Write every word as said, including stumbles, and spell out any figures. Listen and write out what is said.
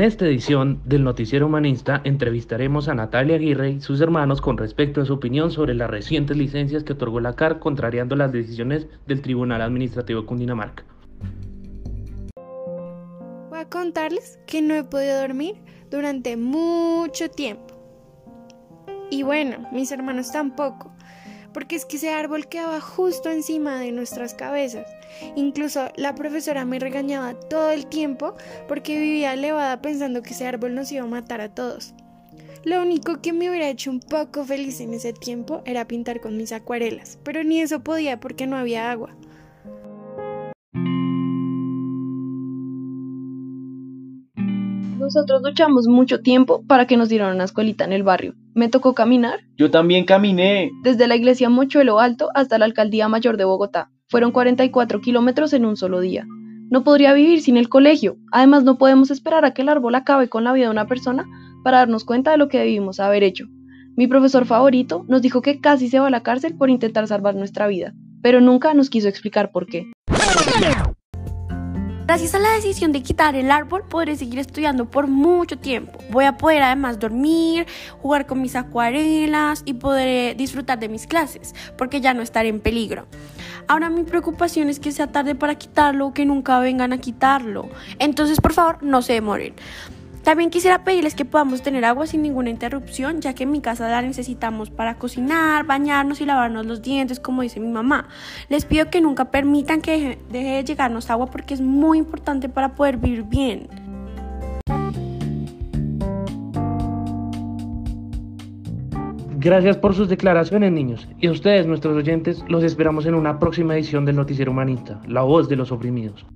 En esta edición del Noticiero Humanista entrevistaremos a Natalia Aguirre y sus hermanos con respecto a su opinión sobre las recientes licencias que otorgó la C A R contrariando las decisiones del Tribunal Administrativo de Cundinamarca. Voy a contarles que no he podido dormir durante mucho tiempo. Y bueno, mis hermanos tampoco, porque es que ese árbol quedaba justo encima de nuestras cabezas. Incluso la profesora me regañaba todo el tiempo porque vivía elevada pensando que ese árbol nos iba a matar a todos. Lo único que me hubiera hecho un poco feliz en ese tiempo era pintar con mis acuarelas, pero ni eso podía porque no había agua. Nosotros luchamos mucho tiempo para que nos dieran una escuelita en el barrio. ¿Me tocó caminar? Yo también caminé. Desde la iglesia Mochuelo Alto hasta la Alcaldía Mayor de Bogotá. Fueron cuarenta y cuatro kilómetros en un solo día. No podría vivir sin el colegio. Además, no podemos esperar a que el árbol acabe con la vida de una persona para darnos cuenta de lo que debimos haber hecho. Mi profesor favorito nos dijo que casi se va a la cárcel por intentar salvar nuestra vida, pero nunca nos quiso explicar por qué. Gracias a la decisión de quitar el árbol, podré seguir estudiando por mucho tiempo. Voy a poder además dormir, jugar con mis acuarelas y podré disfrutar de mis clases, porque ya no estaré en peligro. Ahora mi preocupación es que sea tarde para quitarlo o que nunca vengan a quitarlo. Entonces, por favor, no se demoren. También quisiera pedirles que podamos tener agua sin ninguna interrupción, ya que en mi casa la necesitamos para cocinar, bañarnos y lavarnos los dientes, como dice mi mamá. Les pido que nunca permitan que deje, deje de llegarnos agua porque es muy importante para poder vivir bien. Gracias por sus declaraciones, niños. Y a ustedes, nuestros oyentes, los esperamos en una próxima edición del Noticiero Humanista, La Voz de los Oprimidos.